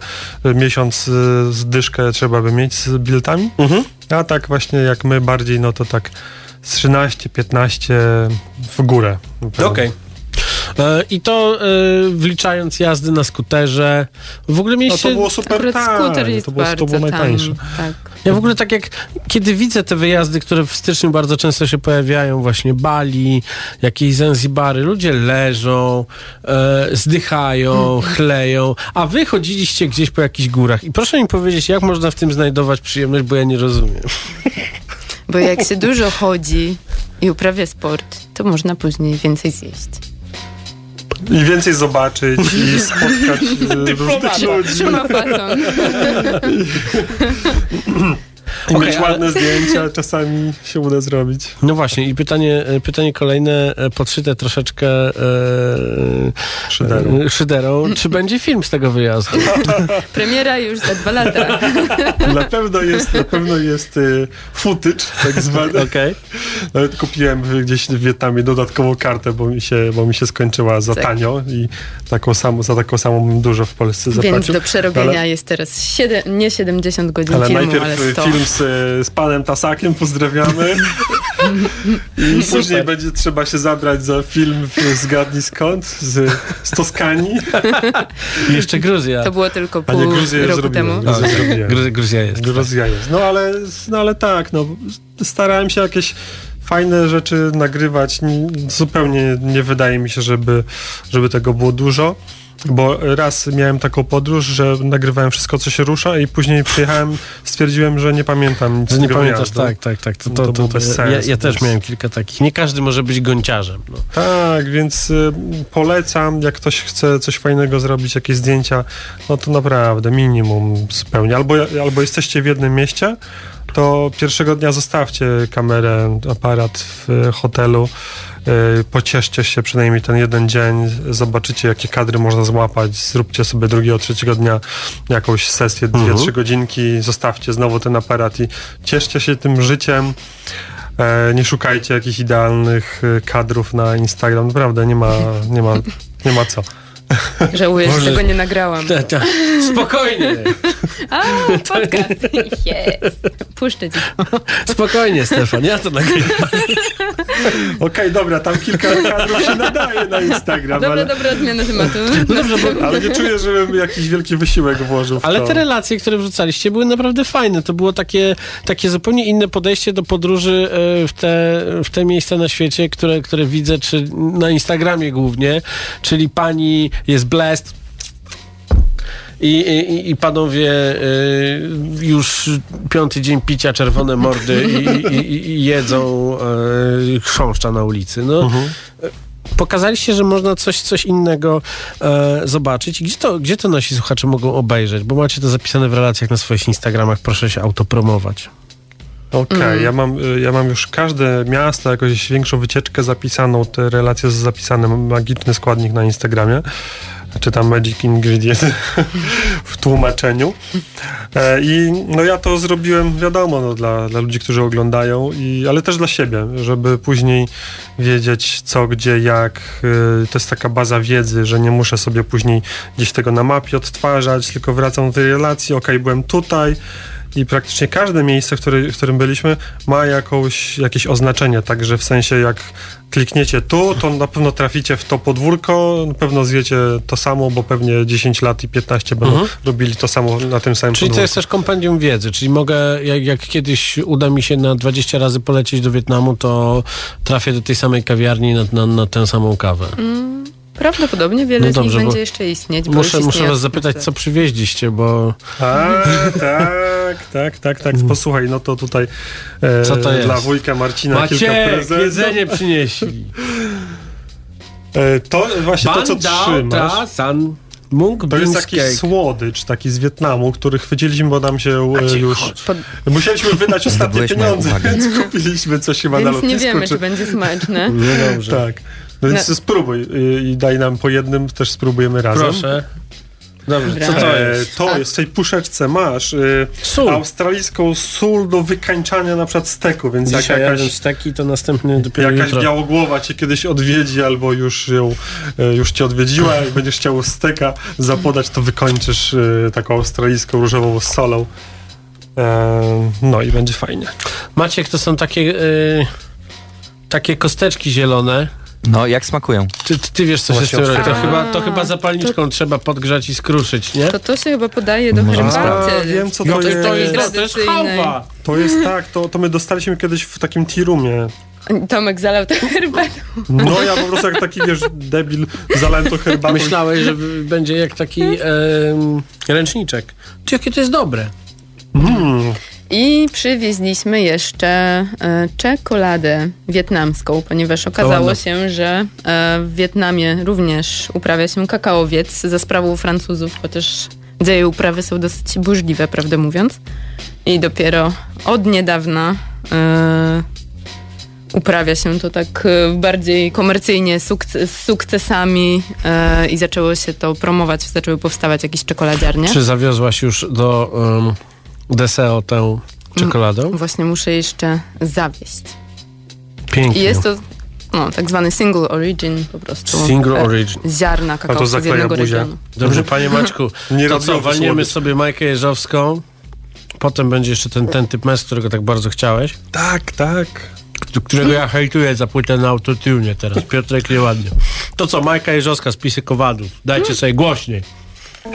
miesiąc zdyszkę trzeba by mieć z biltami. A tak właśnie jak my bardziej, no to tak 13-15 w górę. Okej. I to wliczając jazdy na skuterze. W ogóle mieliście... No to było super tanie. To było najtańsze. Tak. Ja w ogóle tak jak kiedy widzę te wyjazdy, które w styczniu bardzo często się pojawiają, właśnie Bali, jakieś Zanzibary, ludzie leżą, zdychają, chleją, a wy chodziliście gdzieś po jakichś górach. I proszę mi powiedzieć, jak można w tym znajdować przyjemność, bo ja nie rozumiem. Bo jak się dużo chodzi i uprawia sport, to można później więcej zjeść. I więcej zobaczyć i spotkać różnych ludzi. I okay, mieć ładne zdjęcia czasami się uda zrobić. No właśnie, i pytanie kolejne, podszyte troszeczkę szyderą. Czy będzie film z tego wyjazdu? Premiera już za 2 lata. Na pewno jest footage, tak zwany. Okay. Nawet kupiłem gdzieś w Wietnamie dodatkową kartę, bo mi się skończyła za tanio i za taką samą dużo w Polsce zapłacił. Więc do przerobienia jest teraz 70 godzin filmu, ale 100. Film z panem Tasakiem, pozdrawiamy. I później będzie trzeba się zabrać za film Zgadnij Skąd z Toskanii. I jeszcze Gruzja. To było tylko pół roku temu. Gruzja jest. No ale tak, no starałem się jakieś fajne rzeczy nagrywać. Zupełnie nie wydaje mi się, żeby tego było dużo. Bo raz miałem taką podróż, że nagrywałem wszystko, co się rusza, i później przyjechałem, stwierdziłem, że nie pamiętam nic. Nie pamiętasz, tak. To bez sensu. Ja też miałem kilka takich. Nie każdy może być gąciarzem. No. Tak, więc polecam, jak ktoś chce coś fajnego zrobić, jakieś zdjęcia, no to naprawdę minimum zupełnie. Albo jesteście w jednym mieście, to pierwszego dnia zostawcie kamerę, aparat w hotelu. Pocieszcie się przynajmniej ten jeden dzień, zobaczycie, jakie kadry można złapać, zróbcie sobie drugiego, trzeciego dnia jakąś sesję, 2-3 godzinki, zostawcie znowu ten aparat i cieszcie się tym życiem. Nie szukajcie jakichś idealnych kadrów na Instagram, naprawdę nie ma co. Żałuję, że tego nie nagrałam. Spokojnie. A, podcast. Yes. Puszczę ci. Spokojnie, Stefan, ja to nagrywam. Okej, dobra, tam kilka kadrów się nadaje na Instagram. Dobra, zmiana tematu. Ale nie czuję, żebym jakiś wielki wysiłek włożył w to. Ale te relacje, które wrzucaliście, były naprawdę fajne. To było takie zupełnie inne podejście do podróży w te miejsca na świecie, które widzę, czy na Instagramie głównie, czyli pani jest blessed i panowie już 5. dzień picia, czerwone mordy i jedzą chrząszcza na ulicy. No. Mhm. Pokazaliście, że można coś innego zobaczyć. Gdzie to nasi słuchacze mogą obejrzeć? Bo macie to zapisane w relacjach na swoich Instagramach. Proszę się autopromować. Okej. Ja mam już każde miasto, jakąś większą wycieczkę zapisaną, te relacje z zapisanym, magiczny składnik na Instagramie, czy tam Magic Ingredient w tłumaczeniu. I no ja to zrobiłem, wiadomo, no, dla ludzi, którzy oglądają, ale też dla siebie, żeby później wiedzieć co, gdzie, jak. To jest taka baza wiedzy, że nie muszę sobie później gdzieś tego na mapie odtwarzać, tylko wracam do tej relacji. Okej, byłem tutaj. I praktycznie każde miejsce, w którym byliśmy, ma jakieś oznaczenie, także w sensie jak klikniecie tu, to na pewno traficie w to podwórko, na pewno zjecie to samo, bo pewnie 10 lat i 15 będą robili to samo na tym samym podwórku. Czyli to jest też kompendium wiedzy, czyli mogę, jak kiedyś uda mi się na 20 razy polecieć do Wietnamu, to trafię do tej samej kawiarni na tę samą kawę. Prawdopodobnie wiele z nich będzie jeszcze istnieć. Muszę was zapytać, co przywieźliście, bo... Tak. Posłuchaj, no to tutaj co to dla wujka Marcina Maciek, kilka prezentów. Jedzenie przynieśli. To właśnie Banda, to, co trzymasz. To jest taki słodycz, taki z Wietnamu, który chwyciliśmy, bo nam się już... Musieliśmy wydać ostatnie pieniądze, więc kupiliśmy coś chyba na lotnisku. Więc nie wiemy, czy będzie smaczne. Niedobrze. Tak. No więc spróbuj i daj nam po jednym, też spróbujemy razem. Proszę. Dobrze, co to jest? To jest, w tej puszeczce masz australijską sól do wykańczania na przykład steku, więc dzisiaj jakaś steki, to następny dopiero jakaś jutro. Białogłowa cię kiedyś odwiedzi, albo już cię odwiedziła, jak będziesz chciał steka zapodać, to wykończysz taką australijską różową solą. No i będzie fajnie. Maciek, to są takie kosteczki zielone. No, jak smakują? Ty wiesz, co się z tym robi. To chyba zapalniczką trzeba podgrzać i skruszyć, nie? To się chyba podaje do herbaty. Wiem, co to jest. To jest hałwa. To jest tak, to my dostaliśmy kiedyś w takim tea roomie. Tomek zalał tę herbatę. No ja po prostu jak taki, wiesz, debil zalałem tą herbatę. Myślałeś, że będzie jak taki ręczniczek. Jakie to jest dobre. I przywieźliśmy jeszcze czekoladę wietnamską, ponieważ okazało się, że w Wietnamie również uprawia się kakaowiec za sprawą Francuzów, chociaż dzieje uprawy są dosyć burzliwe, prawdę mówiąc. i dopiero od niedawna uprawia się to tak bardziej komercyjnie, z sukcesami i zaczęło się to promować, zaczęły powstawać jakieś czekoladziarnie. Czy zawiozłaś już do Deseo tę czekoladę? Właśnie muszę jeszcze zawieść. Pięknie. I jest to tak zwany single origin po prostu. Single origin. Ziarna kakao z jednego regionu. Dobrze, panie Maćku, to co, walniemy sobie Majkę Jeżowską, potem będzie jeszcze ten typ mes, którego tak bardzo chciałeś. Tak, tak. Którego ja hejtuję za płytę na autotune teraz. Piotrek nieładnie. To co, Majka Jeżowska, Spisy kowadów. Dajcie sobie głośniej. Nie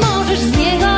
możesz z niego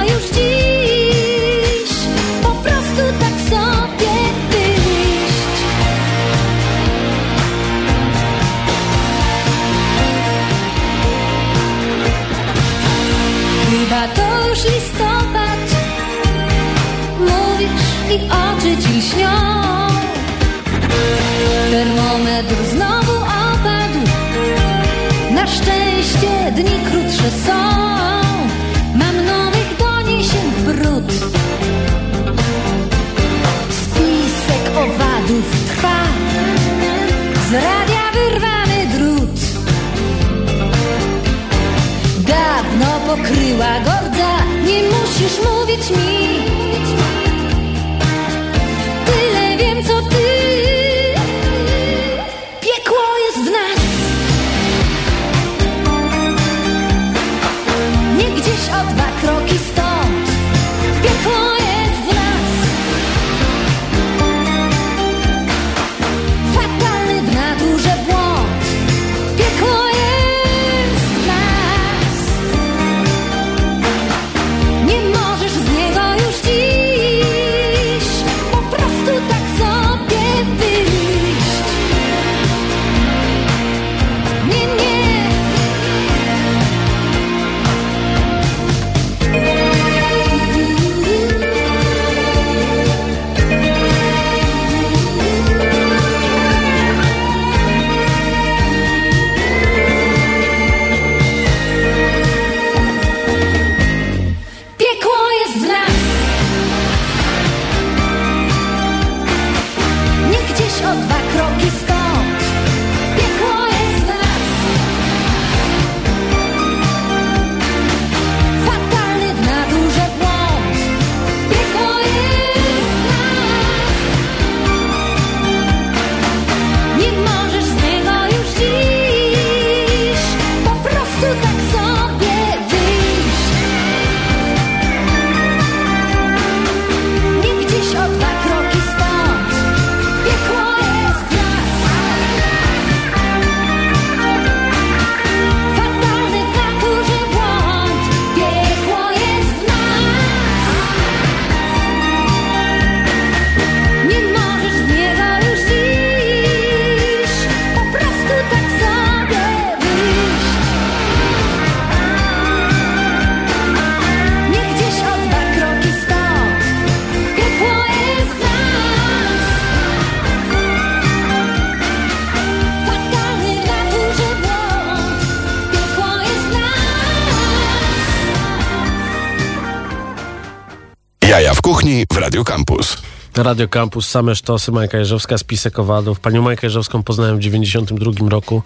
Jaja w kuchni w Radio Campus. Radio Campus, same sztosy, Majka Jeżowska, spisek owadów. Panią Majkę Jeżowską poznałem w 92 roku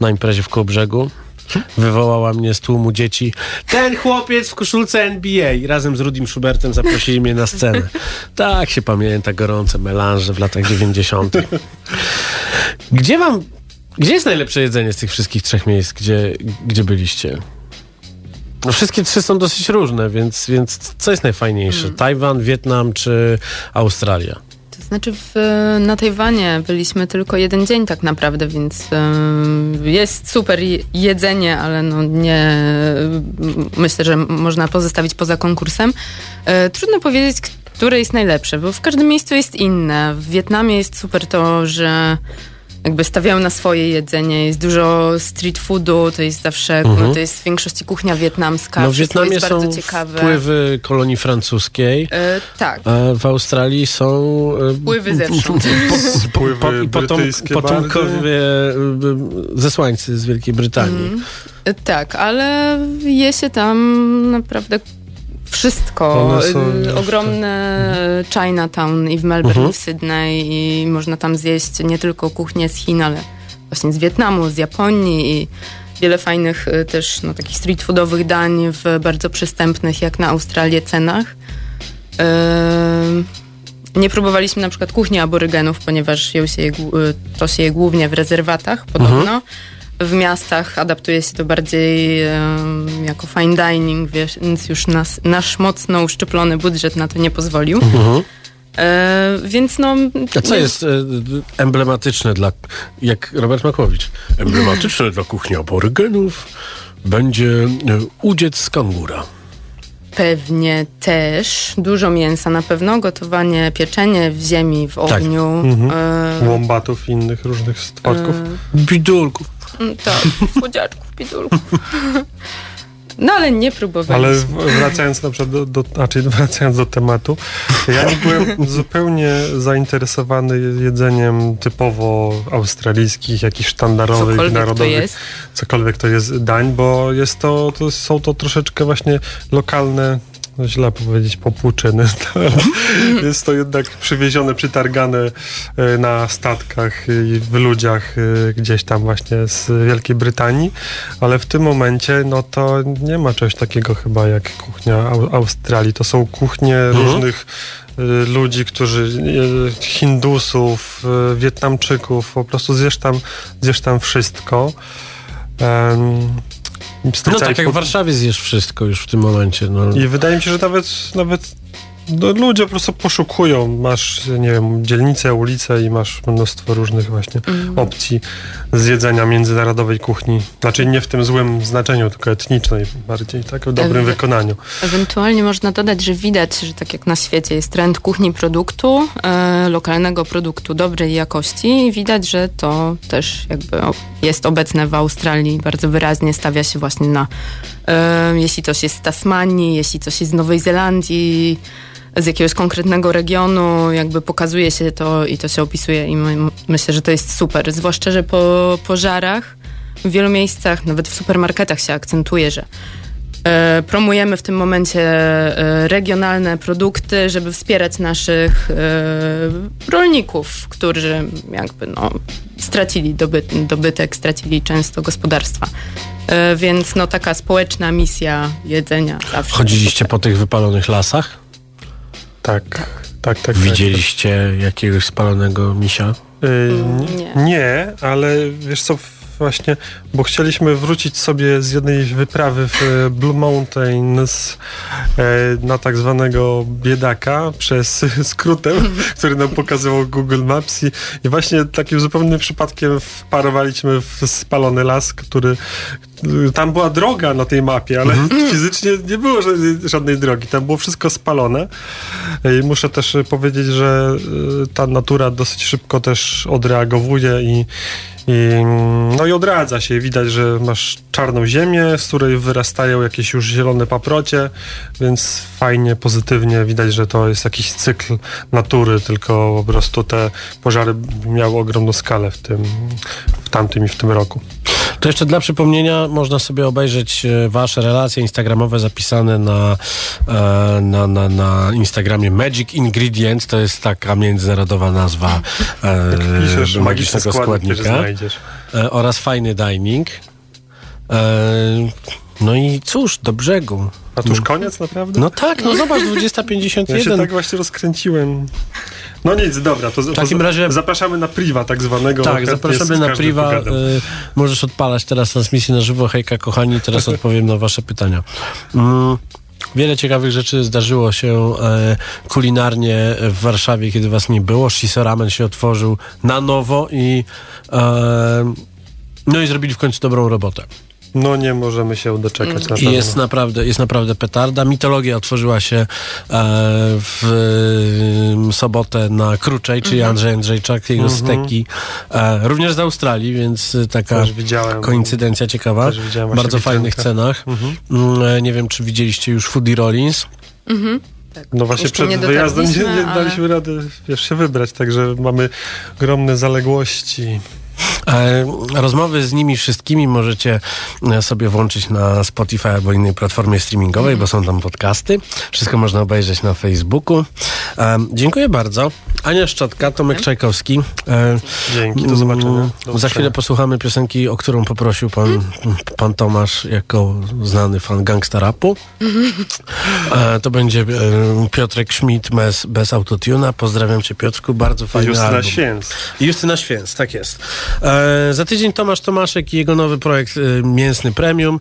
na imprezie w Kołobrzegu. Wywołała mnie z tłumu dzieci. Ten chłopiec w koszulce NBA. Razem z Rudim Schubertem zaprosili mnie na scenę. Tak się pamięta gorące melanże w latach 90. Gdzie jest najlepsze jedzenie z tych wszystkich trzech miejsc, gdzie byliście? No wszystkie trzy są dosyć różne, więc co jest najfajniejsze? Tajwan, Wietnam czy Australia? To znaczy na Tajwanie byliśmy tylko jeden dzień tak naprawdę, więc jest super jedzenie, ale no nie, myślę, że można pozostawić poza konkursem. Trudno powiedzieć, które jest najlepsze, bo w każdym miejscu jest inne. W Wietnamie jest super to, że jakby stawiają na swoje jedzenie, jest dużo street foodu, to jest zawsze, to jest w większości kuchnia wietnamska. No w Wietnamie jest bardzo ciekawe. Wpływy kolonii francuskiej. Tak. A w Australii są wpływy zewsząd. Wpływy brytyjskie. Potomkowie zesłańcy z Wielkiej Brytanii. Tak, ale je się tam naprawdę wszystko. Ogromne Chinatown i w Melbourne, i w Sydney, i można tam zjeść nie tylko kuchnię z Chin, ale właśnie z Wietnamu, z Japonii i wiele fajnych też no, takich street foodowych dań w bardzo przystępnych jak na Australię cenach. Nie próbowaliśmy na przykład kuchni aborygenów, ponieważ to się je głównie w rezerwatach podobno. W miastach adaptuje się to bardziej jako fine dining, więc już nasz mocno uszczuplony budżet na to nie pozwolił. Więc no... A co jest emblematyczne dla... Jak Robert Makłowicz. Emblematyczne dla kuchni aborygenów będzie udziec z kangura. Pewnie też. Dużo mięsa na pewno. Gotowanie, pieczenie w ziemi, w ogniu. Łombatów i innych różnych stworków. Bidulków. Tak, słodziaczków, pidulków. No ale nie próbowaliśmy. Ale wracając na przykład wracając do tematu, ja nie byłem zupełnie zainteresowany jedzeniem typowo australijskich, jakichś sztandarowych, narodowych, cokolwiek to jest dań, bo są to troszeczkę właśnie lokalne, no źle powiedzieć, popłuczyny. Jest to jednak przywiezione, przytargane na statkach i w ludziach gdzieś tam właśnie z Wielkiej Brytanii, ale w tym momencie no to nie ma czegoś takiego chyba jak kuchnia Australii. To są kuchnie różnych ludzi, którzy Hindusów, Wietnamczyków, po prostu zjesz tam wszystko. No tak, jak w Warszawie zjesz wszystko już w tym momencie. No. I wydaje mi się, że nawet no, ludzie po prostu poszukują. Masz, nie wiem, dzielnicę, ulicę i masz mnóstwo różnych właśnie opcji zjedzenia międzynarodowej kuchni. Znaczy nie w tym złym znaczeniu, tylko etnicznej bardziej, tak? W dobrym wykonaniu. Ewentualnie można dodać, że widać, że tak jak na świecie jest trend kuchni produktu, lokalnego produktu dobrej jakości i widać, że to też jakby jest obecne w Australii. Bardzo wyraźnie stawia się właśnie na jeśli coś jest z Tasmanii, jeśli coś jest z Nowej Zelandii, z jakiegoś konkretnego regionu, jakby pokazuje się to i to się opisuje i myślę, że to jest super. Zwłaszcza, że po pożarach w wielu miejscach, nawet w supermarketach się akcentuje, że promujemy w tym momencie regionalne produkty, żeby wspierać naszych rolników, którzy jakby no, stracili dobytek, stracili często gospodarstwa. Więc no taka społeczna misja jedzenia zawsze. Chodziliście po tych wypalonych lasach? Tak. Widzieliście jakiegoś spalonego misia? Nie, ale wiesz co, właśnie, bo chcieliśmy wrócić sobie z jednej wyprawy w Blue Mountains na tak zwanego biedaka przez skrótem, który nam pokazywał Google Maps i właśnie takim zupełnym przypadkiem wparowaliśmy w spalony las, który... Tam była droga na tej mapie, ale fizycznie nie było żadnej drogi. Tam było wszystko spalone. I muszę też powiedzieć, że ta natura dosyć szybko też odreagowuje i odradza się. Widać, że masz czarną ziemię, z której wyrastają jakieś już zielone paprocie, więc fajnie, pozytywnie widać, że to jest jakiś cykl natury, tylko po prostu te pożary miały ogromną skalę w tamtym i w tym roku. To jeszcze dla przypomnienia można sobie obejrzeć wasze relacje instagramowe zapisane na Instagramie Magic Ingredient. To jest taka międzynarodowa nazwa magicznego składnika. Oraz Fajny Dining. No i cóż, do brzegu. A to już koniec naprawdę? No tak, no zobacz, 20:51. Ja się tak właśnie rozkręciłem. No nic, dobra, to w takim razie zapraszamy na priwa tak zwanego. Tak, zapraszamy na priwa. Możesz odpalać teraz transmisję na żywo. Hejka kochani, teraz odpowiem na wasze pytania. Wiele ciekawych rzeczy zdarzyło się kulinarnie w Warszawie, kiedy was nie było. Shisoramen się otworzył na nowo i no i zrobili w końcu dobrą robotę. No nie możemy się doczekać. Na jest naprawdę petarda. Mitologia otworzyła się w sobotę na Kruczej, czyli Andrzej Andrzejczak, jego steki. Również z Australii, więc taka koincydencja ciekawa. W bardzo fajnych cenach. Nie wiem, czy widzieliście już Foodie Rollins. Tak. No właśnie jeszcze przed wyjazdem nie daliśmy rady się wybrać, także mamy ogromne zaległości. Rozmowy z nimi wszystkimi możecie sobie włączyć na Spotify albo innej platformie streamingowej, bo są tam podcasty. Wszystko można obejrzeć na Facebooku. Dziękuję bardzo. Ania Szczotka, Tomek Czajkowski. Dzięki, do zobaczenia. Za chwilę posłuchamy piosenki, o którą poprosił pan Tomasz jako znany fan gangsta rapu. To będzie Piotrek Schmidt bez autotuna. Pozdrawiam cię, Piotrku, bardzo fajny album. Justyna Święc. Justyna Święc, tak jest. Za tydzień Tomasz Tomaszek i jego nowy projekt Mięsny Premium.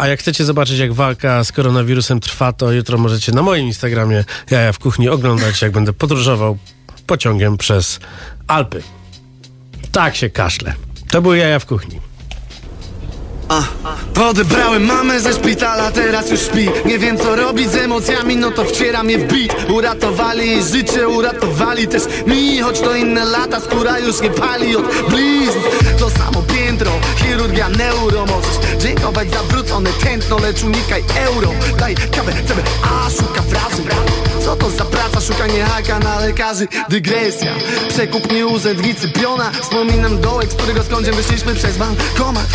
A jak chcecie zobaczyć, jak walka z koronawirusem trwa, to jutro możecie na moim Instagramie Jaja w Kuchni oglądać, jak będę podróżował pociągiem przez Alpy. Tak się kaszle. To były Jaja w Kuchni. Odebrałem mamę ze szpitala, teraz już śpi. Nie wiem co robić z emocjami, no to wcieram je w bit. Uratowali jej życie, uratowali też mi. Choć to inne lata, skóra już nie pali od blizn. To samo piętro, chirurgia neuro. Możesz dziękować za wrócone tętno, lecz unikaj euro. Daj kawę, cebę, a szuka frazy. Co to za praca, szukanie haka na lekarzy. Dygresja, przekup mi urzędnicy piona. Wspominam dołek, z którego skądzie wyszliśmy przez bankomat.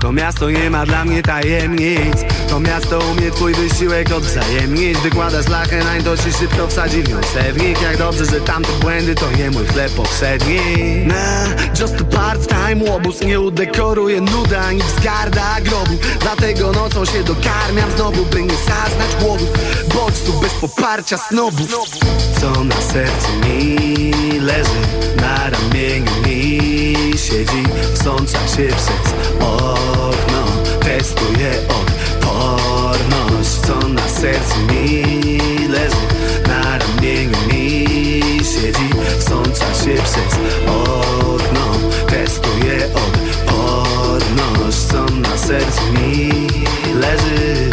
To miasto nie ma dla mnie tajemnic. To miasto umie twój wysiłek odwzajemnić. Wykładasz lachę, najdosi szybko wsadzi w nią sewnik. Jak dobrze, że tamte błędy to nie mój chleb powszedni. Just a part-time łobuz. Nie udekoruje nuda, ani wzgarda grobu. Dlatego nocą się dokarmiam znowu, by nie zaznać głodów. Bodźców bez poparcia snobów. Co na sercu mi leży, na ramieniu mi siedzi. Wsącza się przez okno, testuje odporność. Co na sercu mi leży, na ramieniu mi siedzi. Wsącza się przez okno, testuje odporność. Co na sercu mi leży.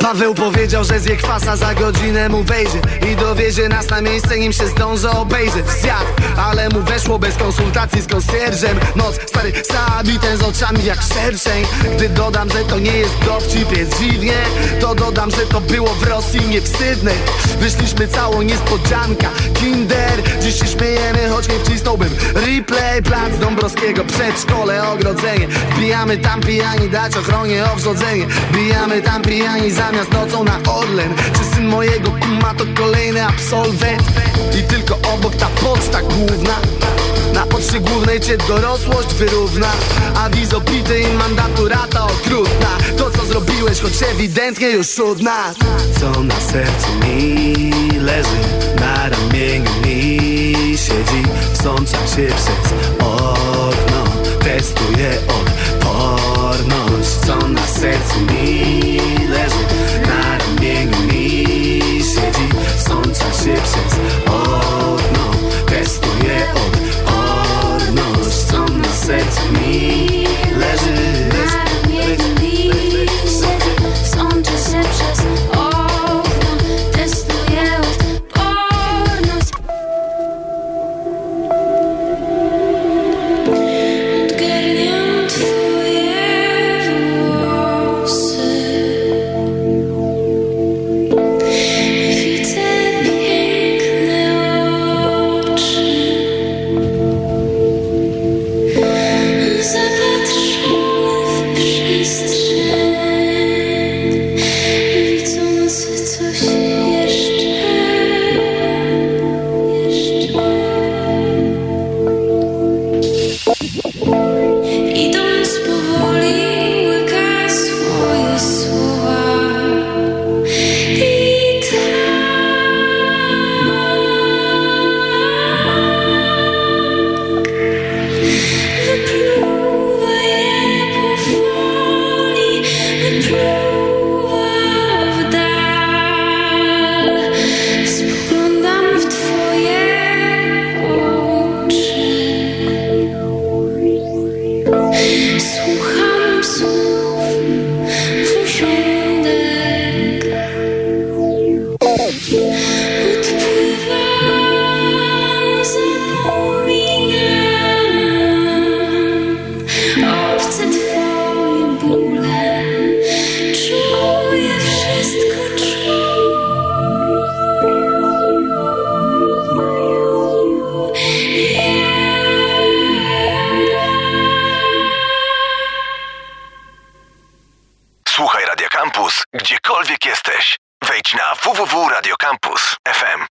Paweł powiedział, że zje kwasa, za godzinę mu wejdzie i dowiezie nas na miejsce, nim się zdąży obejrzeć. Zjadł, ale mu weszło bez konsultacji z konsjerżem. Noc, stary, zabiten z oczami jak szerszeń. Gdy dodam, że to nie jest dowcip, jest dziwnie, to dodam, że to było w Rosji niewstydne. Wyszliśmy całą niespodzianka, kinder. Dziś się śmiejemy, choć nie wcisnąłbym replay. Plac Dąbrowskiego, przedszkole, ogrodzenie. Wbijamy tam pijani, dać ochronie owrzodzenie. Bijamy tam pijani zamiast nocą na Orlen. Czy syn mojego kuma to kolejny absolwent? I tylko obok ta poczta główna. Na poczcie głównej cię dorosłość wyrówna. Awiz opity i mandaturata okrutna. To co zrobiłeś, choć ewidentnie już od nas. Co na sercu mi leży, na ramieniu mi siedzi. Wsącza się przez okno, testuje odporność. Co na sercu mi leży, na ramieniu mi siedzi. Wsącza się przez okno, testuje odporność. Co na sercu mi leży, na ramieniu mi siedzi. Wsącza się przez okno, testuje odporność. Odgarniam twoje Gdziekolwiek jesteś, wejdź na www.radiocampus.fm